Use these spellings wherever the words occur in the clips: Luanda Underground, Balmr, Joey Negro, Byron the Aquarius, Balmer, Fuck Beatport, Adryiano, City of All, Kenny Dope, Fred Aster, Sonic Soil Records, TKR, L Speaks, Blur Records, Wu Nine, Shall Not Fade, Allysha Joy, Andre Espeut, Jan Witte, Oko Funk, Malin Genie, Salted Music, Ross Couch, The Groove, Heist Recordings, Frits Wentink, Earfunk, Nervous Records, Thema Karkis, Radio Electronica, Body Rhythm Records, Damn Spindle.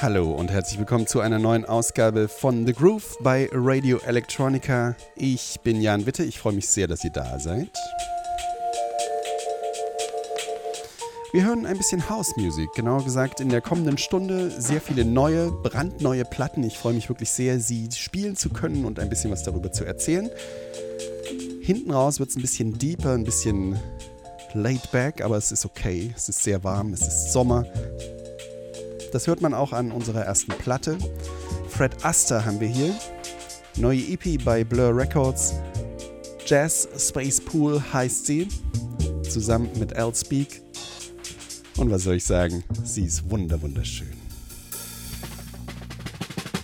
Hallo und herzlich willkommen zu einer neuen Ausgabe von The Groove bei Radio Electronica. Ich bin Jan Witte, ich freue mich sehr, dass ihr da seid. Wir hören ein bisschen House Music, genauer gesagt in der kommenden Stunde sehr viele neue, brandneue Platten. Ich freue mich wirklich sehr, sie spielen zu können und ein bisschen was darüber zu erzählen. Hinten raus wird es ein bisschen deeper, ein bisschen laid back, aber es ist okay. Es ist sehr warm, es ist Sommer. Das hört man auch an unserer ersten Platte. Fred Aster haben wir hier. Neue EP bei Blur Records. Jazz Space Pool heißt sie. Zusammen mit L Speaks. Und was soll ich sagen? Sie ist wunderschön.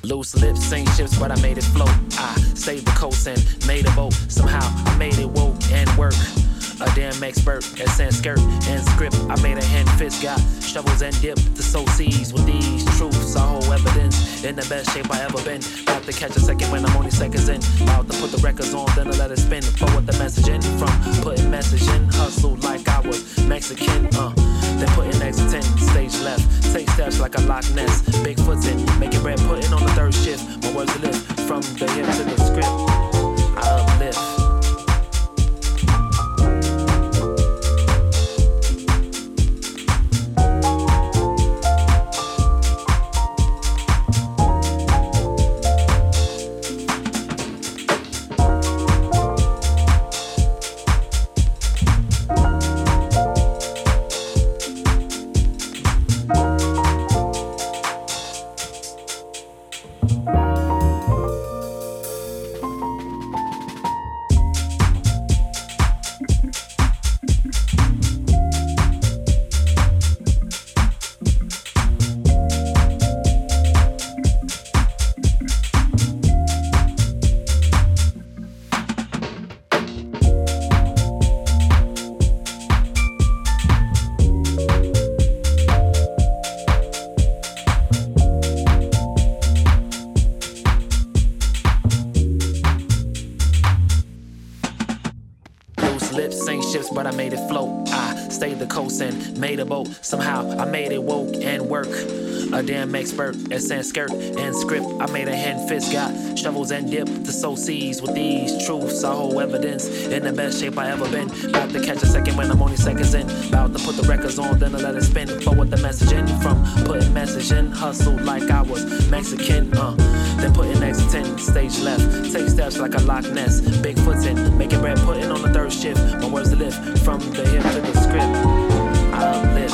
Loose lips ain't ships, but I made it float. I saved the coast and made a boat. Somehow I made it woke and work. A damn expert at Sanskrit and script. I made a hand fist, got shovels and dipped to sow seeds with these truths. I hold evidence in the best shape I ever been. Got to catch a second when I'm only seconds in. About to put the records on, then I let it spin. But with the message in, from putting message in, hustle like I was Mexican. Then putting next 10, stage left. Take steps like a Loch Ness. Bigfoot's in, making bread, putting on the third shift. My words to live from the hip to the script. I uplift. Somehow I made it woke and work. A damn expert at Sanskrit and script. I made a hand fist, got shovels and dip to sow seeds with these truths. I hold evidence in the best shape I ever been. About to catch a second when I'm only seconds in. About to put the records on, then I let it spin. But with the message in, from putting message in, hustle like I was Mexican. Then putting next 10, stage left. Take steps like a Loch Ness. Bigfoot's in, making bread, putting on the third shift. My words to live from the hip to the script. Live.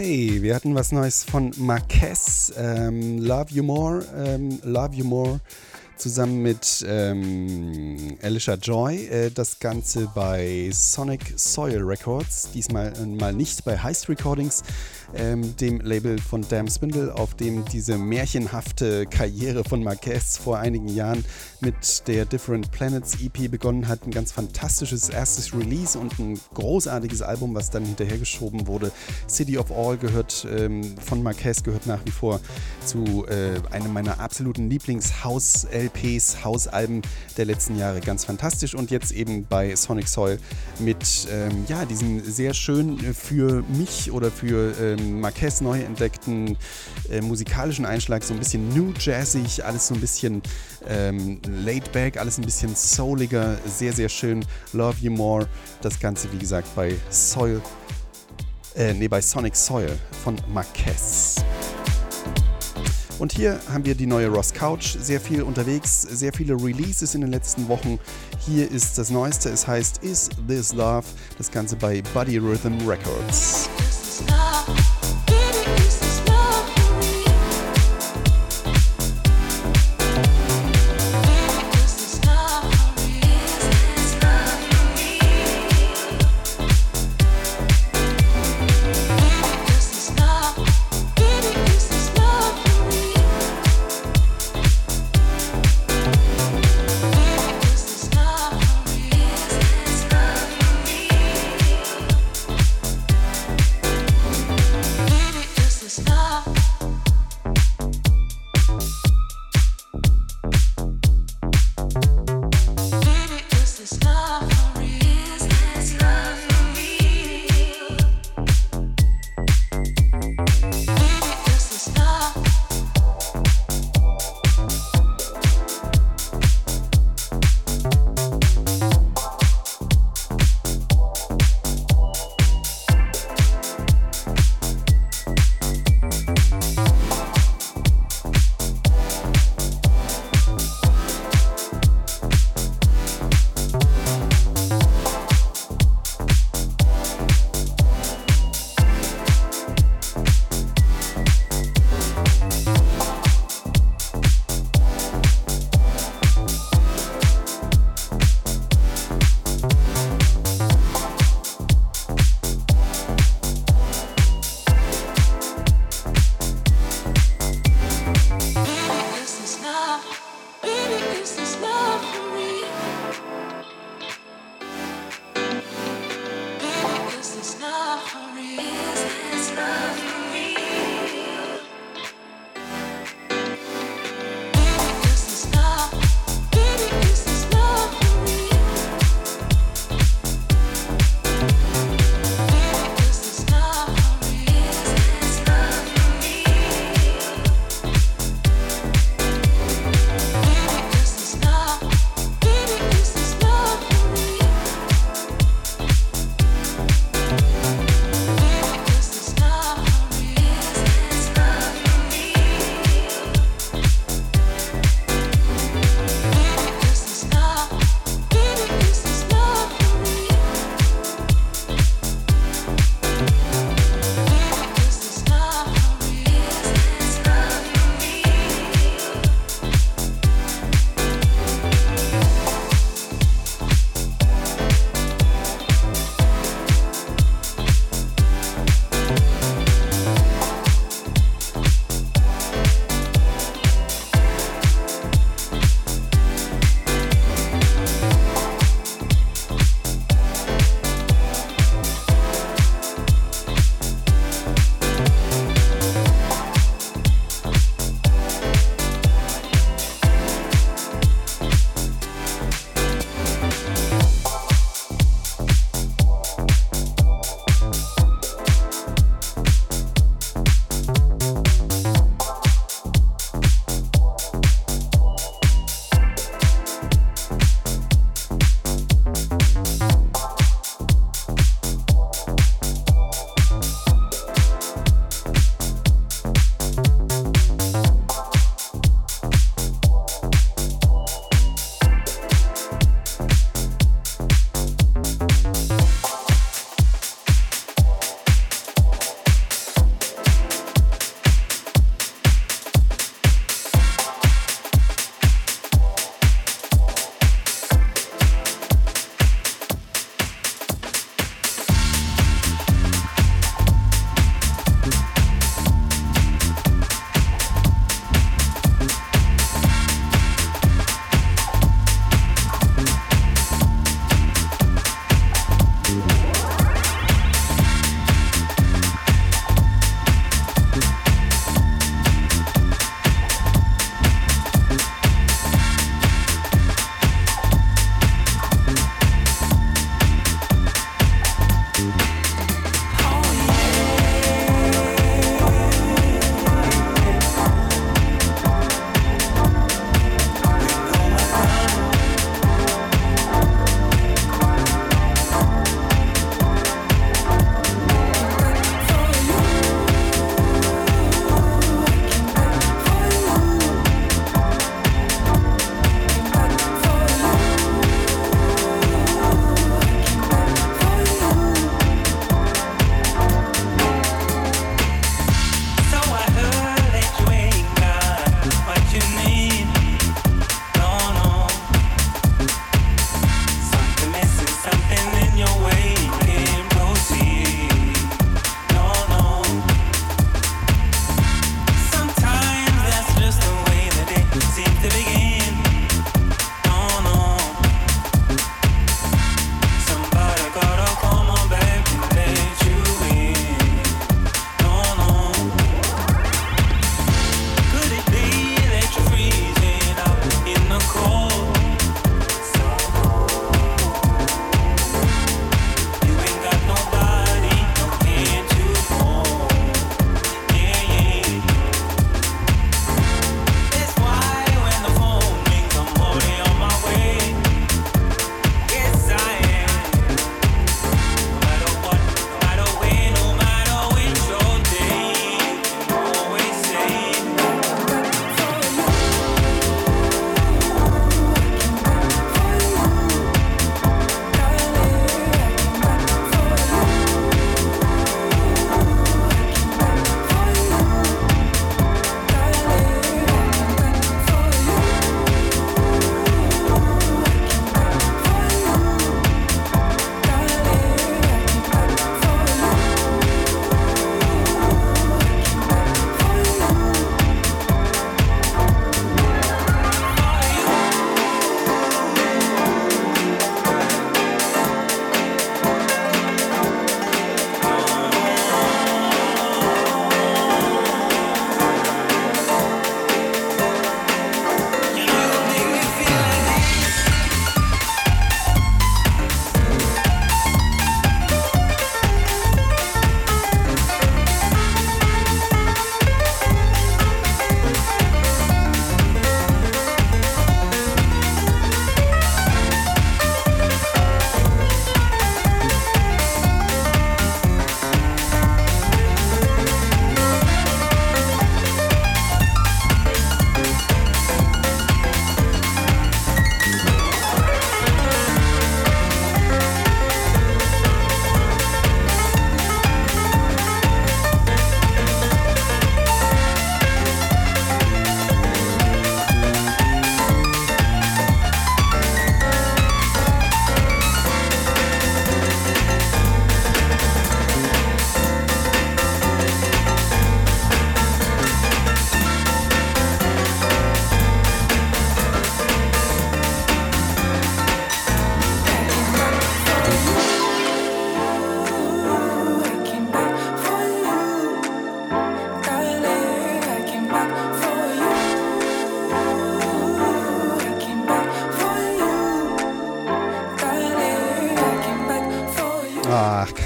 Okay, wir hatten was Neues von Marquez, Love You More, zusammen mit Allysha Joy. Das Ganze bei Sonic Soil Records, diesmal mal nicht bei Heist Recordings, dem Label von Damn Spindle, auf dem diese märchenhafte Karriere von Marquez vor einigen Jahren mit der Different Planets EP begonnen hat. Ein ganz fantastisches erstes Release und ein großartiges Album, was dann hinterhergeschoben wurde. City of All gehört von Marquez, gehört nach wie vor zu einem meiner absoluten Lieblings-House-LPs, House-Alben der letzten Jahre. Ganz fantastisch und jetzt eben bei Sonic Soil mit diesem sehr schön für mich oder für Marquez neu entdeckten musikalischen Einschlag, so ein bisschen new jazzig, alles so ein bisschen laid back, alles ein bisschen souliger, sehr, sehr schön. Love You More, das Ganze wie gesagt bei Sonic Soil von Marquez. Und hier haben wir die neue Ross Couch, sehr viel unterwegs, sehr viele Releases in den letzten Wochen. Hier ist das Neueste, es heißt Is This Love, das Ganze bei Body Rhythm Records.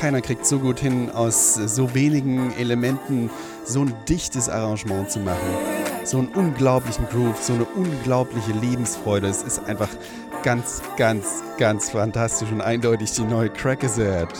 keiner kriegt so gut hin, aus so wenigen Elementen so ein dichtes Arrangement zu machen. So einen unglaublichen Groove, so eine unglaubliche Lebensfreude. Es ist einfach ganz, ganz, ganz fantastisch und eindeutig die neue Crackazat.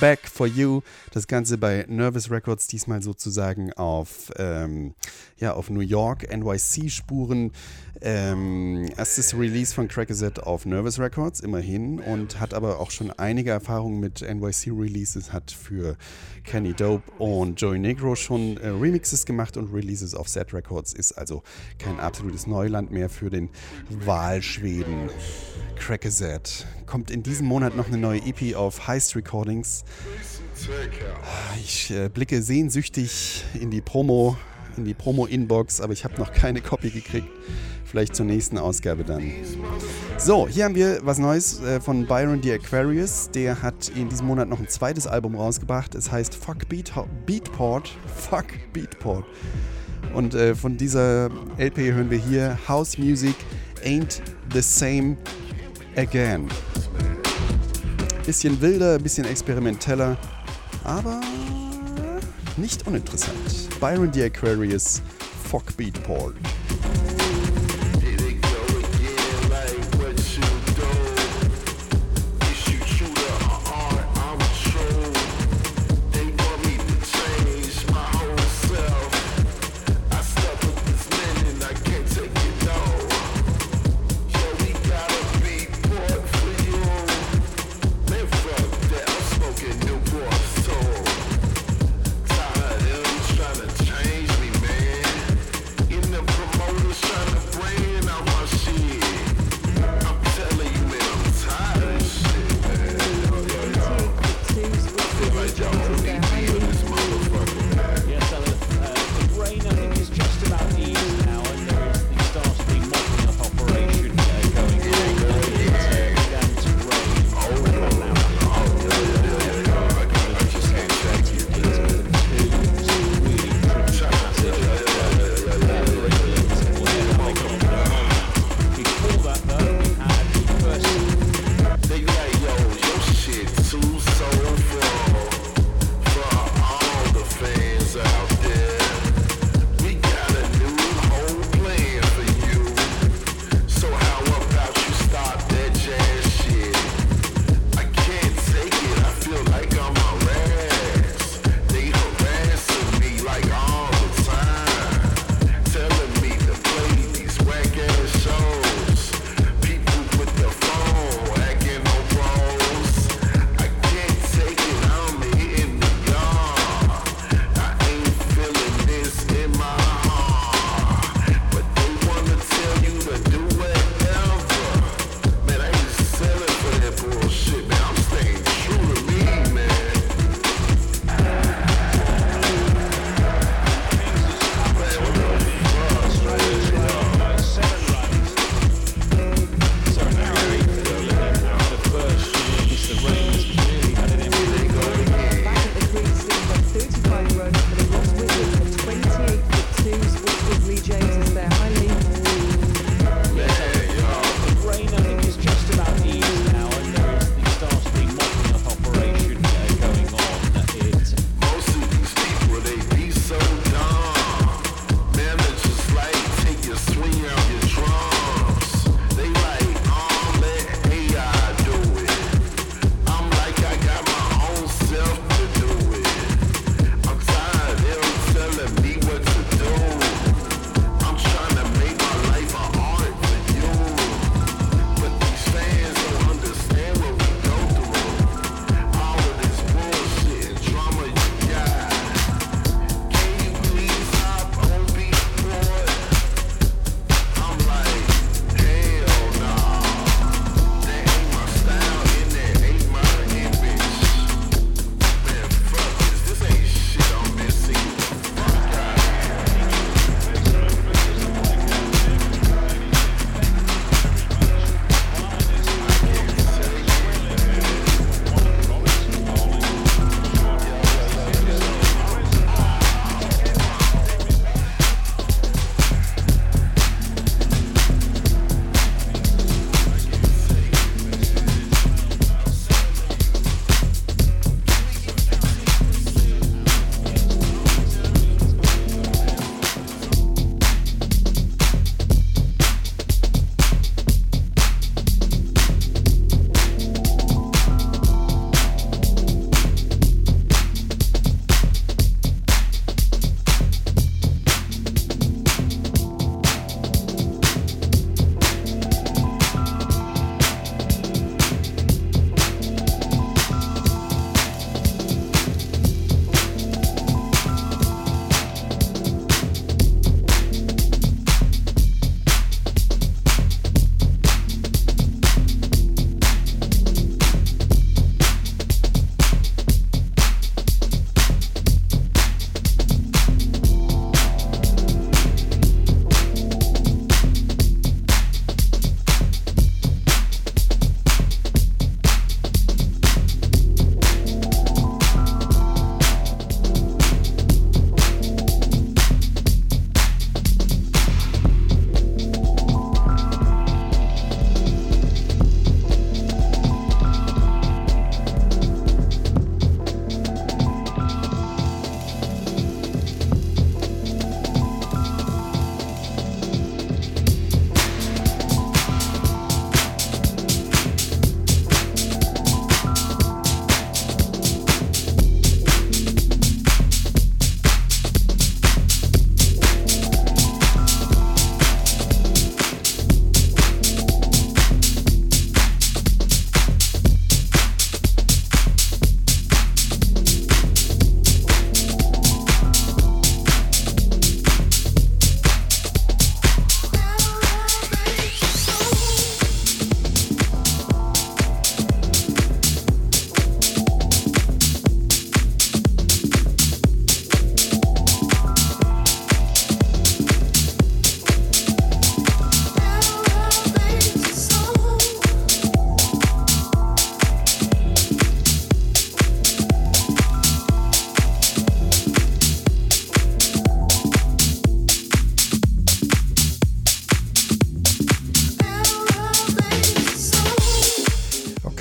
Back for You, das Ganze bei Nervous Records, diesmal sozusagen auf New York, NYC-Spuren. Erstes Release von Crackazat auf Nervous Records, immerhin, und hat aber auch schon einige Erfahrungen mit NYC-Releases, hat für Kenny Dope und Joey Negro schon Remixes gemacht und Releases auf Set Records, ist also kein absolutes Neuland mehr für den Wahlschweden. Crackazat. Kommt in diesem Monat noch eine neue EP auf Heist Recordings. Ich blicke sehnsüchtig in die Promo-Inbox, aber ich habe noch keine Copy gekriegt. Vielleicht zur nächsten Ausgabe dann. So, hier haben wir was Neues von Byron the Aquarius. Der hat in diesem Monat noch ein zweites Album rausgebracht. Es heißt Fuck Beatport. Und von dieser LP hören wir hier House Music Ain't the Same Again. Bisschen wilder, bisschen experimenteller, aber nicht uninteressant. Byron the Aquarius, Fuck Beatport.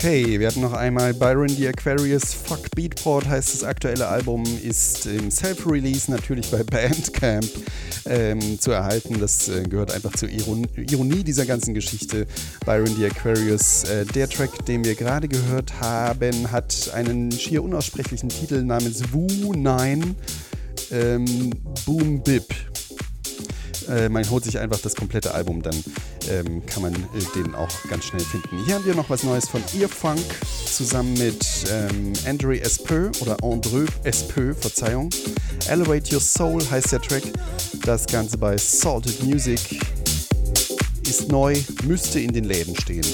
Okay, wir hatten noch einmal Byron the Aquarius, Fuck Beatport heißt das aktuelle Album, ist im Self-Release natürlich bei Bandcamp zu erhalten. Das gehört einfach zur Ironie dieser ganzen Geschichte. Byron the Aquarius, der Track, den wir gerade gehört haben, hat einen schier unaussprechlichen Titel namens Wu Nine Boom Bip. Man holt sich einfach das komplette Album, dann kann man den auch ganz schnell finden. Hier haben wir noch was Neues von Earfunk zusammen mit Andre Espeut oder Andre Espeut, Verzeihung. Elevate Your Soul heißt der Track. Das Ganze bei Salted Music ist neu, müsste in den Läden stehen.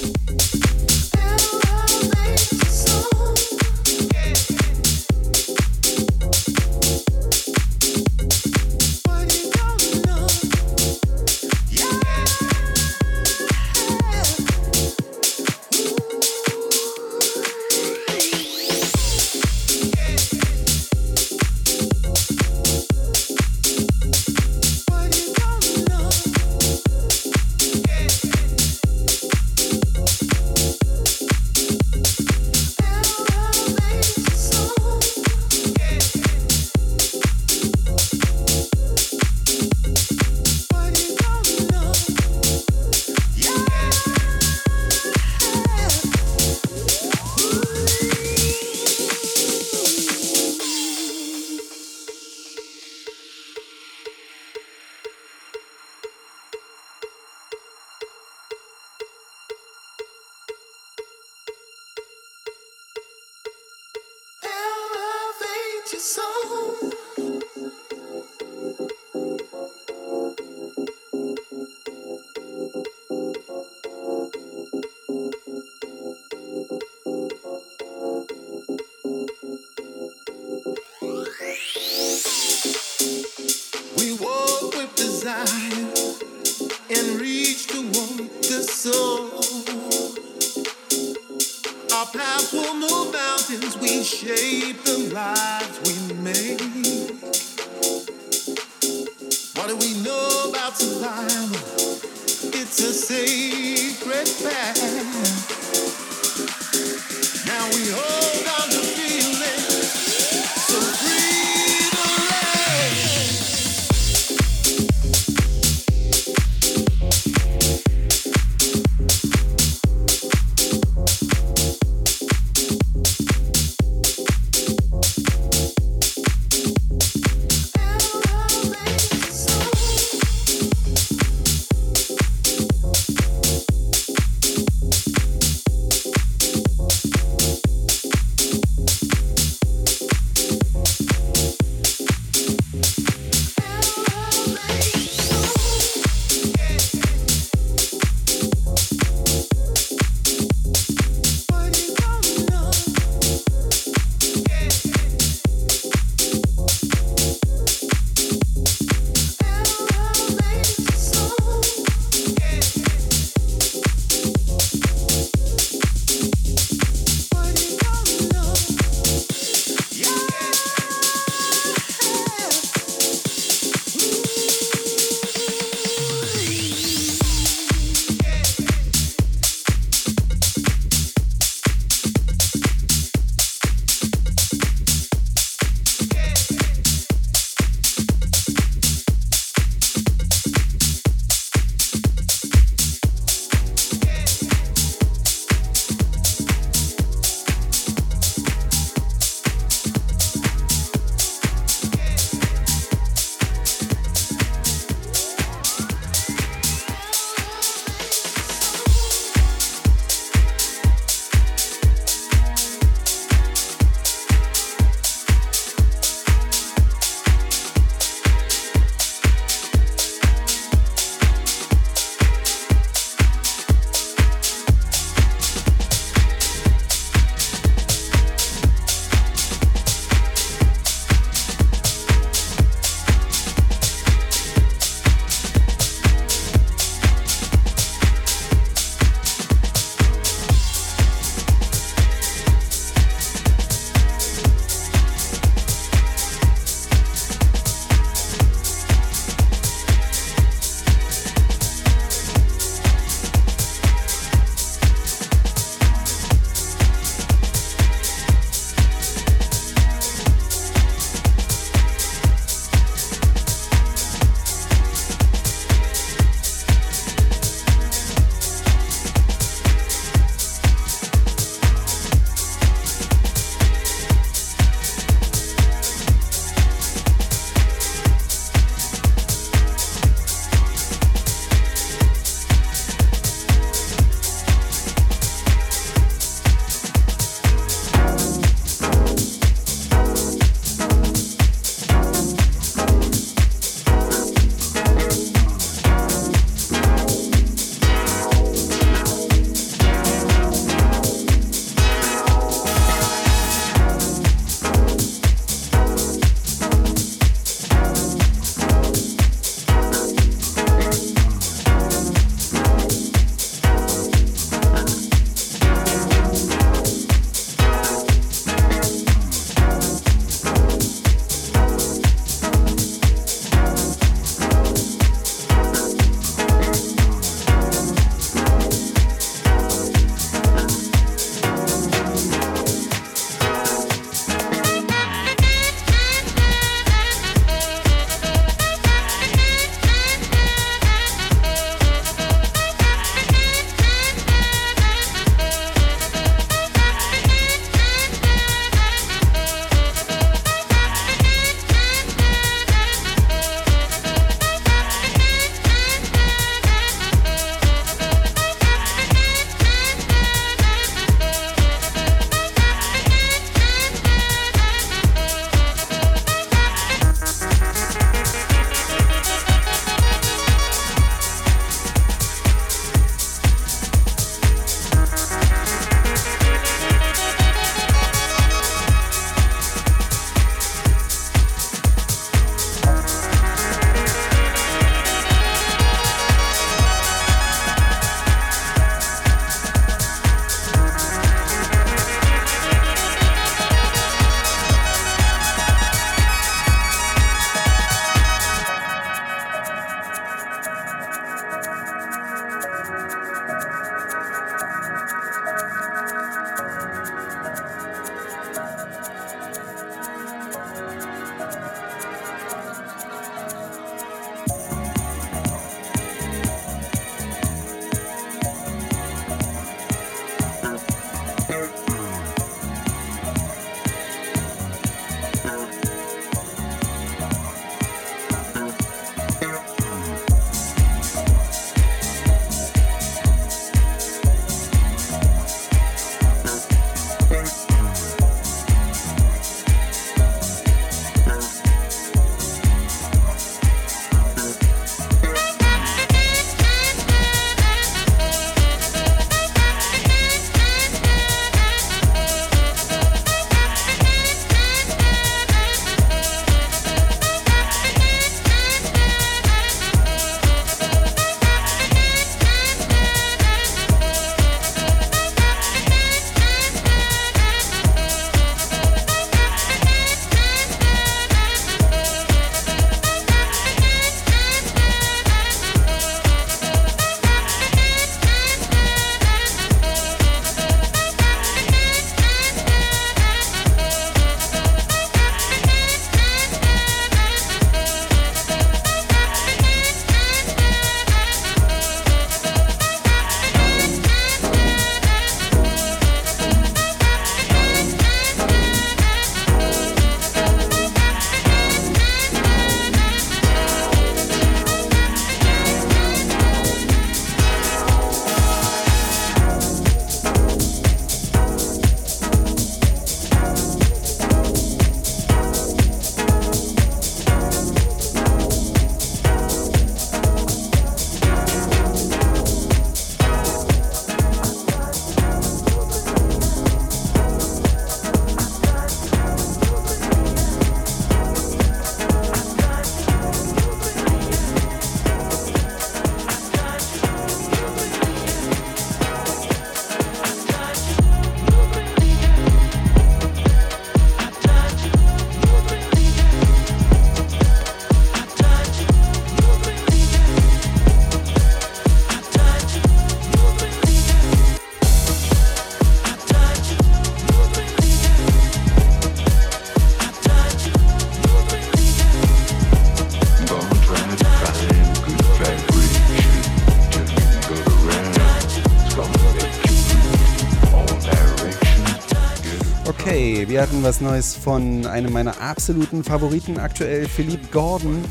Wir hatten was Neues von einem meiner absoluten Favoriten aktuell, Felipe Gordon.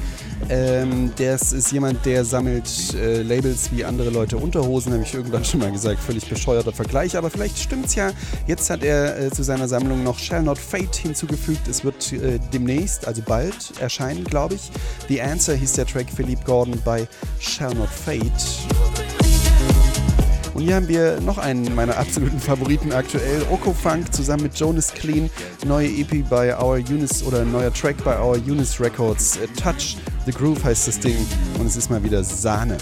Der ist jemand, der sammelt Labels wie andere Leute Unterhosen, habe ich irgendwann schon mal gesagt, völlig bescheuerter Vergleich, aber vielleicht stimmt's ja. Jetzt hat er zu seiner Sammlung noch Shall Not Fade hinzugefügt. Es wird demnächst, also bald, erscheinen, glaube ich. The Answer hieß der Track, Felipe Gordon bei Shall Not Fade. Und hier haben wir noch einen meiner absoluten Favoriten aktuell, Oko Funk zusammen mit Jonas Clean, neue EP bei Our Unis oder neuer Track bei Our Unis Records, Touch, The Groove heißt das Ding und es ist mal wieder Sahne.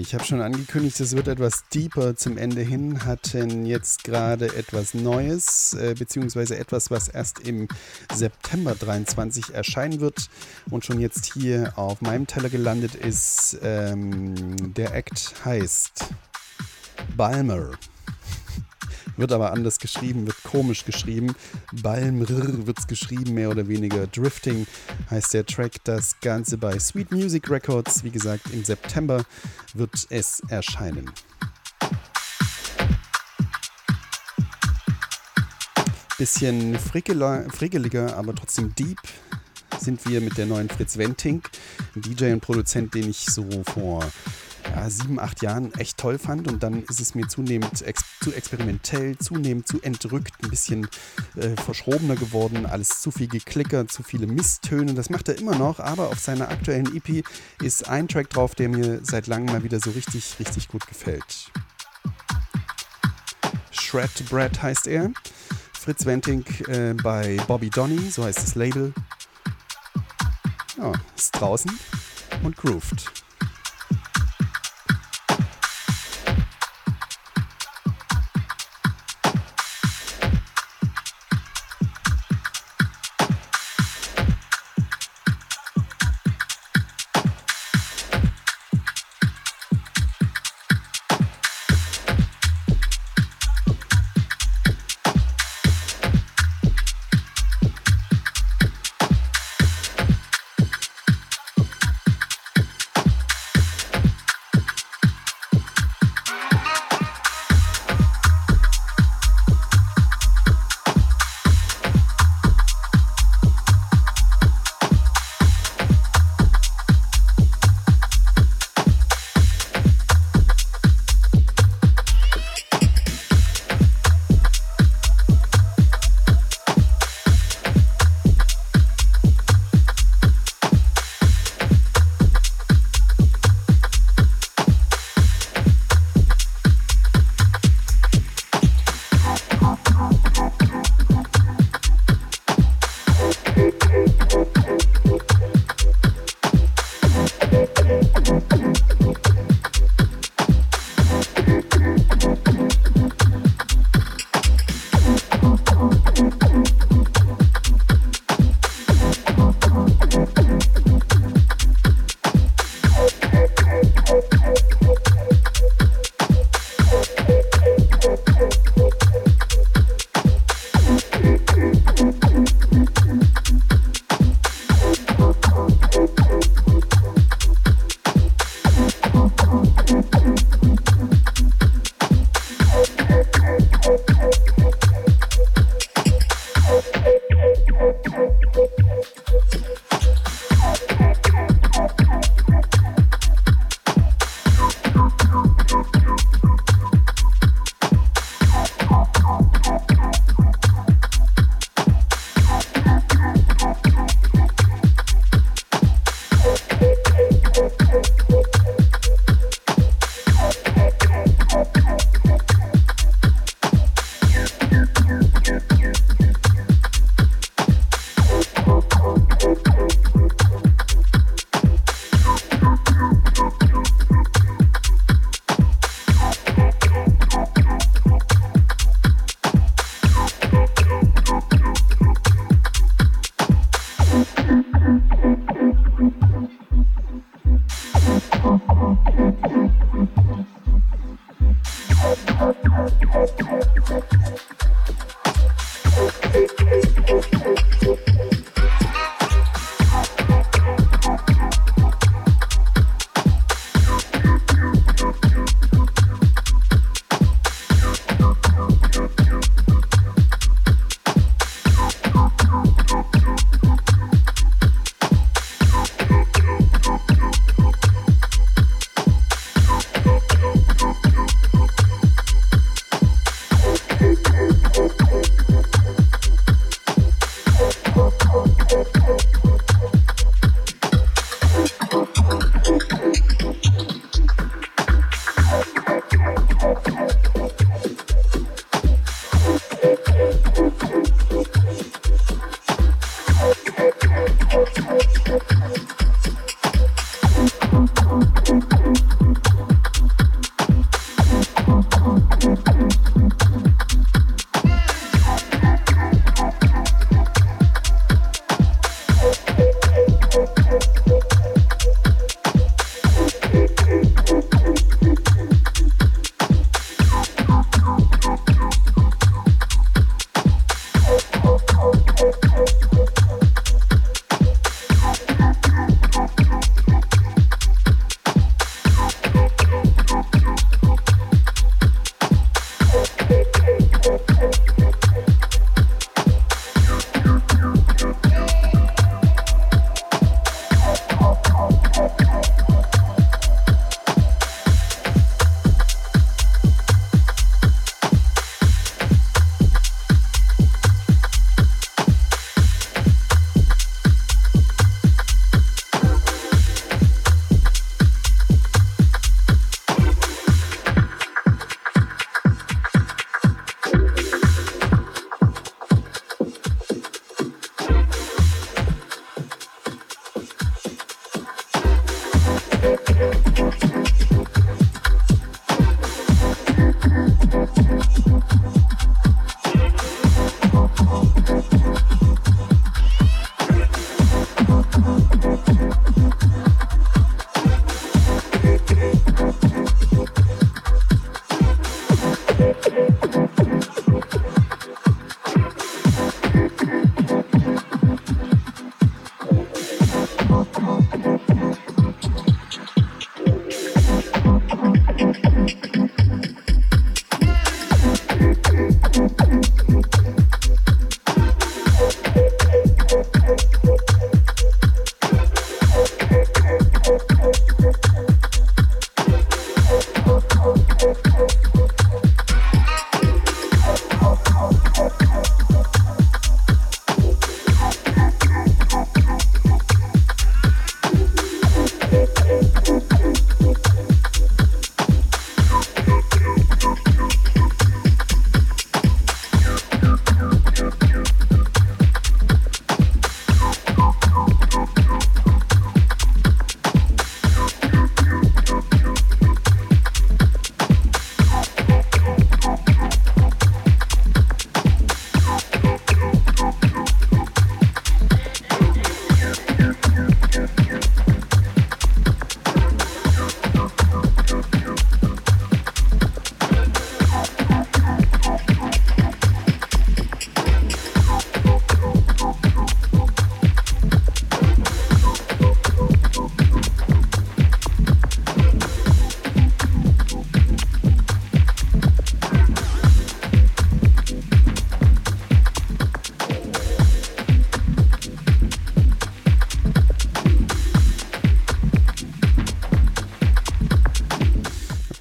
Ich habe schon angekündigt, es wird etwas deeper zum Ende hin, hatten jetzt gerade etwas Neues, beziehungsweise etwas, was erst im September 23 erscheinen wird und schon jetzt hier auf meinem Teller gelandet ist. Der Act heißt Balmer. Wird aber anders geschrieben, wird komisch geschrieben. Balmr wird es geschrieben, mehr oder weniger. Drifting heißt der Track. Das Ganze bei Sweet Music Records. Wie gesagt, im September wird es erscheinen. Bisschen frickeliger, aber trotzdem deep sind wir mit der neuen Frits Wentink, ein DJ und Produzent, den ich so vor 7, 8 Jahren echt toll fand, und dann ist es mir zunehmend zu experimentell, zunehmend zu entrückt, ein bisschen verschrobener geworden, alles zu viel Geklicker, zu viele Misstöne, das macht er immer noch, aber auf seiner aktuellen EP ist ein Track drauf, der mir seit langem mal wieder so richtig, richtig gut gefällt. Shred Bread heißt er, Frits Wentink bei Bobby Donny, so heißt das Label. Ja, ist draußen und grooved.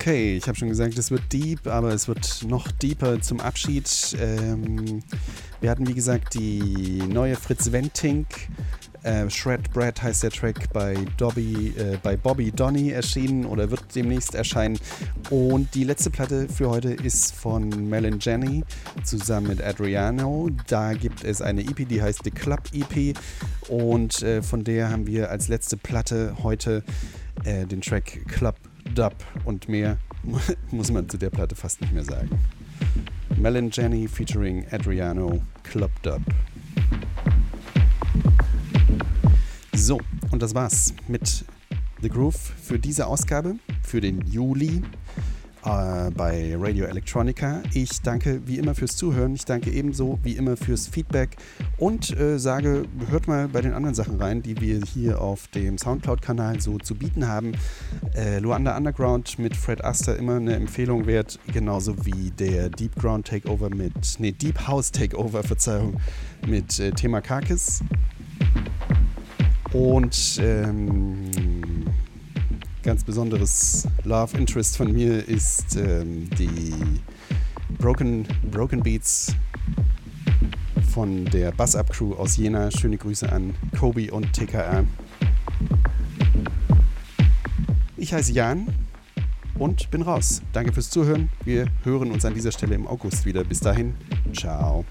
Okay, ich habe schon gesagt, es wird deep, aber es wird noch deeper zum Abschied. Wir hatten, wie gesagt, die neue Frits Wentink. Shred Bread heißt der Track, bei Bobby Donny erschienen oder wird demnächst erscheinen. Und die letzte Platte für heute ist von Malin Genie zusammen mit Adryiano. Da gibt es eine EP, die heißt The Club EP. Und von der haben wir als letzte Platte heute den Track Club Dub, und mehr muss man zu der Platte fast nicht mehr sagen. Malin Genie featuring Adryiano, Club Dub. So, und das war's mit The Groove für diese Ausgabe, für den Juli bei Radio Electronica. Ich danke wie immer fürs Zuhören, ich danke ebenso wie immer fürs Feedback und sage, hört mal bei den anderen Sachen rein, die wir hier auf dem Soundcloud-Kanal so zu bieten haben. Luanda Underground mit Fred Aster, immer eine Empfehlung wert, genauso wie der Deep House Takeover, mit Thema Karkis. Und ganz besonderes Love Interest von mir ist die Broken Beats von der Buzz Up Crew aus Jena. Schöne Grüße an Kobi und TKR. Ich heiße Jan und bin raus. Danke fürs Zuhören. Wir hören uns an dieser Stelle im August wieder. Bis dahin, ciao.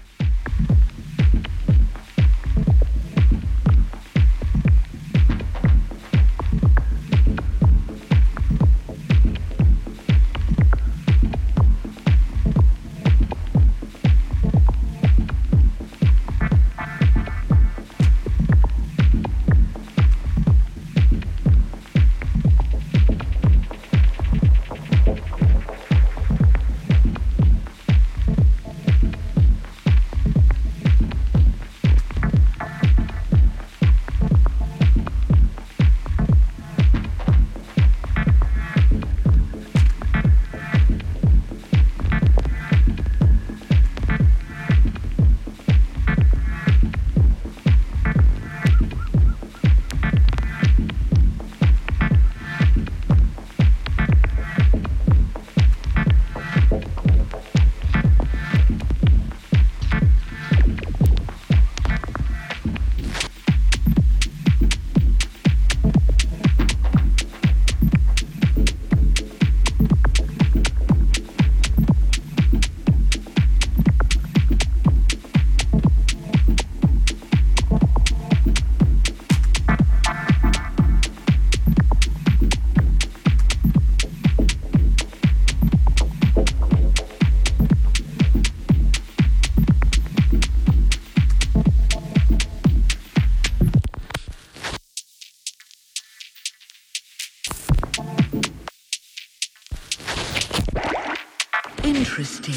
Interesting.